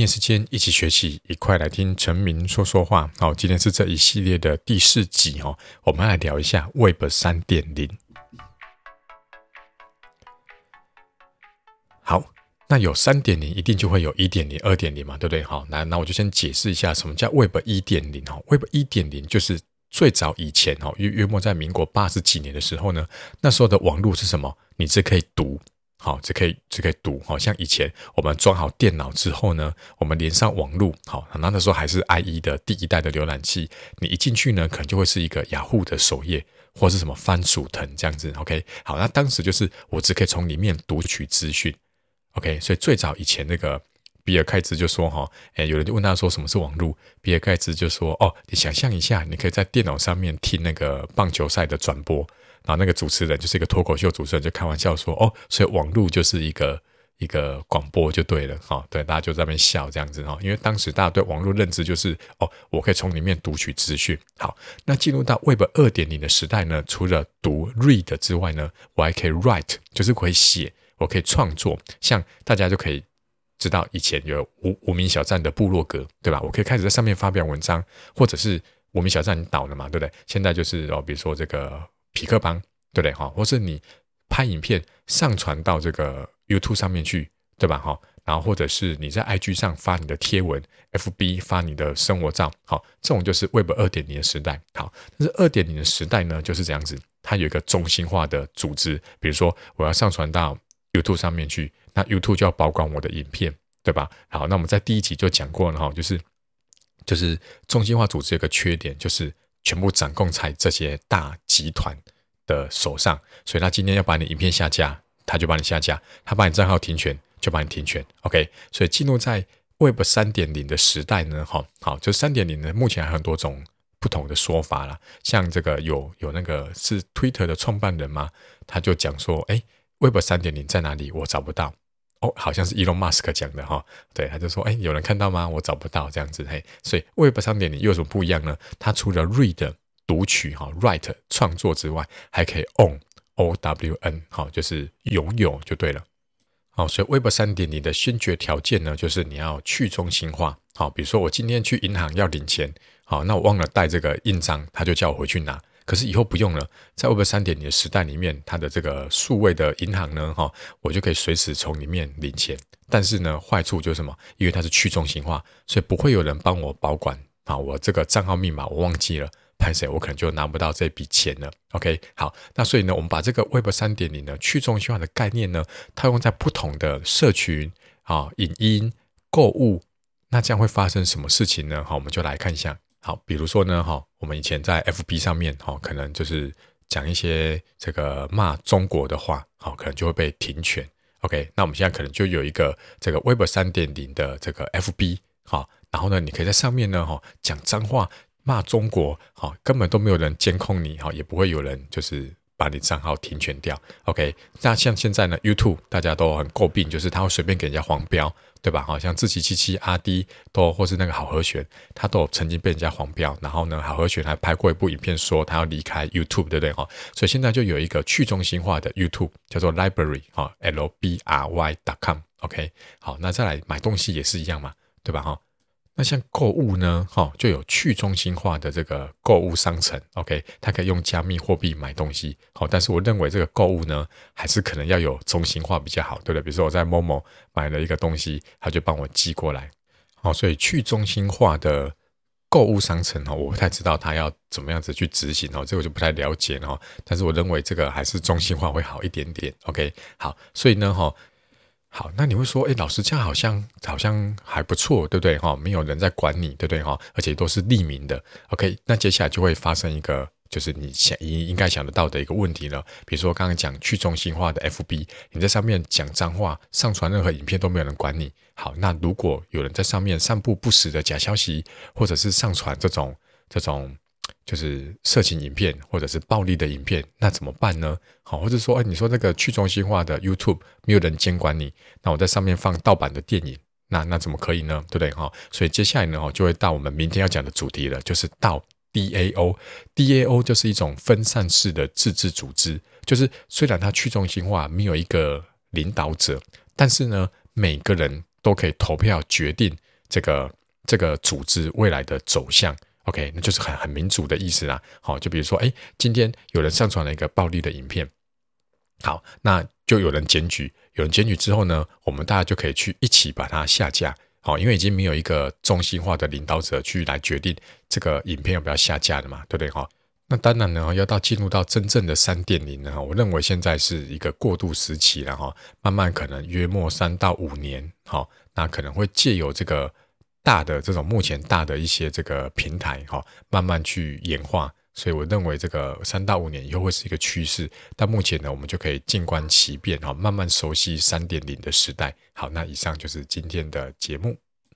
念时间，一起学习，一块来听陈明说说话。好，今天是这一系列的第四集哦，我们来聊一下 Web 3.0。好，那有 3.0 一定就会有 1.0 2.0 嘛，对不对？好，那我就先解释一下什么叫 Web 1.0 哦。Web 1.0 就是最早以前哦，约莫在民国80几年的时候呢，那时候的网络是什么？你只可以读。好，这可以读。好，像以前我们装好电脑之后呢，我们连上网路。好，那时候还是 IE 的第一代的浏览器，你一进去呢，可能就会是一个雅虎的首页，或是什么番薯藤这样子。OK， 好，那当时就是我只可以从里面读取资讯。OK， 所以最早以前那个比尔盖茨就说哈，有人就问他说什么是网路，比尔盖茨就说哦，你想象一下，你可以在电脑上面听那个棒球赛的转播。然后那个主持人就是一个脱口秀主持人，就开玩笑说哦，所以网路就是一个广播就对了、哦、对，大家就在那边笑这样子、哦、因为当时大家对网路认知就是哦，我可以从里面读取资讯。好，那进入到 Web 2.0 的时代呢，除了读 read 之外呢，我还可以 write， 就是可以写，我可以创作，像大家就可以知道以前有无名小站的部落格，对吧？我可以开始在上面发表文章，或者是无名小站你倒了嘛，对不对？现在就是哦，比如说这个匹克邦，对不对？或是你拍影片上传到这个 YouTube 上面去，对吧？然后或者是你在 IG 上发你的贴文， FB 发你的生活照，好，这种就是 Web 2.0 的时代。好，但是 2.0 的时代呢，就是这样子，它有一个中心化的组织，比如说我要上传到 YouTube 上面去，那 YouTube 就要保管我的影片，对吧？好，那我们在第一集就讲过了，就是中心化组织有个缺点，就是全部掌控在这些大集团的手上，所以他今天要把你影片下架，他就把你下架，他把你账号停权，就把你停权。 OK， 所以进入在 Web 3.0 的时代呢，好，就 3.0 呢，目前还有很多种不同的说法啦，像这个有那个是 Twitter 的创办人嘛，他就讲说Web 3.0 在哪里我找不到哦，好像是 Elon Musk 讲的哈，对，他就说，有人看到吗？我找不到这样子，嘿，所以 Web 3.0 又有什么不一样呢？它除了 read 读取哈 ，write 创作之外，还可以 own 好，就是拥有就对了。好，所以 Web 3.0 的先决条件呢，就是你要去中心化。好，比如说我今天去银行要领钱，好，那我忘了带这个印章，他就叫我回去拿。可是以后不用了，在 Web 3.0 的时代里面，它的这个数位的银行呢，我就可以随时从里面领钱。但是呢，坏处就是什么？因为它是去中心化，所以不会有人帮我保管。好，我这个账号密码我忘记了，抱歉，我可能就拿不到这笔钱了。OK， 好，那所以呢，我们把这个 Web 3.0 呢去中心化的概念呢，它用在不同的社群啊、影音、购物，那这样会发生什么事情呢？好，我们就来看一下。好，比如说呢，我们以前在 FB 上面，可能就是讲一些这个骂中国的话，可能就会被停权。OK， 那我们现在可能就有一个这个 Web 3.0 的这个 FB， 然后呢，你可以在上面呢讲脏话、骂中国，根本都没有人监控你，也不会有人就是把你账号停权掉。OK， 那像现在呢 ，YouTube 大家都很诟病，就是他会随便给人家黄标。对吧？像志祺77、阿滴都，或是那个郝和弦，他都有曾经被人家黄标。然后呢，郝和弦还拍过一部影片，说他要离开 YouTube， 对不对？所以现在就有一个去中心化的 YouTube， 叫做 LBRY， LBRY.com。OK， 好，那再来买东西也是一样嘛，对吧？那像购物呢，就有去中心化的这个购物商城。OK， 它可以用加密货币买东西。好，但是我认为这个购物呢，还是可能要有中心化比较好，对不对？比如说我在 Momo 买了一个东西，它就帮我寄过来。好，所以去中心化的购物商城，我不太知道它要怎么样子去执行，这个我就不太了解，但是我认为这个还是中心化会好一点点。OK， 好，所以呢，好，那你会说，老师这样好像还不错，对不对？没有人在管你，对不对？而且都是匿名的。OK， 那接下来就会发生一个，就是你应该想得到的一个问题了。比如说刚刚讲去中心化的 FB， 你在上面讲脏话，上传任何影片都没有人管你。好，那如果有人在上面散布不实的假消息，或者是上传这种就是色情影片或者是暴力的影片，那怎么办呢？好，或者说，你说那个去中心化的 YouTube 没有人监管你，那我在上面放盗版的电影，那怎么可以呢？对不对？所以接下来呢，就会到我们明天要讲的主题了，就是到 DAO。DAO 就是一种分散式的自治组织，就是虽然它去中心化，没有一个领导者，但是呢，每个人都可以投票决定这个组织未来的走向。OK， 那就是很民主的意思啦。好，就比如说，哎，今天有人上传了一个暴力的影片，好，那就有人检举，有人检举之后呢，我们大家就可以去一起把它下架。好，因为已经没有一个中心化的领导者去来决定这个影片要不要下架的嘛，对不对？那当然呢，要进入到真正的 3.0 呢，我认为现在是一个过渡时期了哈，慢慢可能约莫3到5年，好，那可能会借由这个大的这种目前大的一些这个平台哈，慢慢去演化，所以我认为这个3到5年以后会是一个趋势。但目前呢，我们就可以静观其变哈，慢慢熟悉 3.0 的时代。好，那以上就是今天的节目。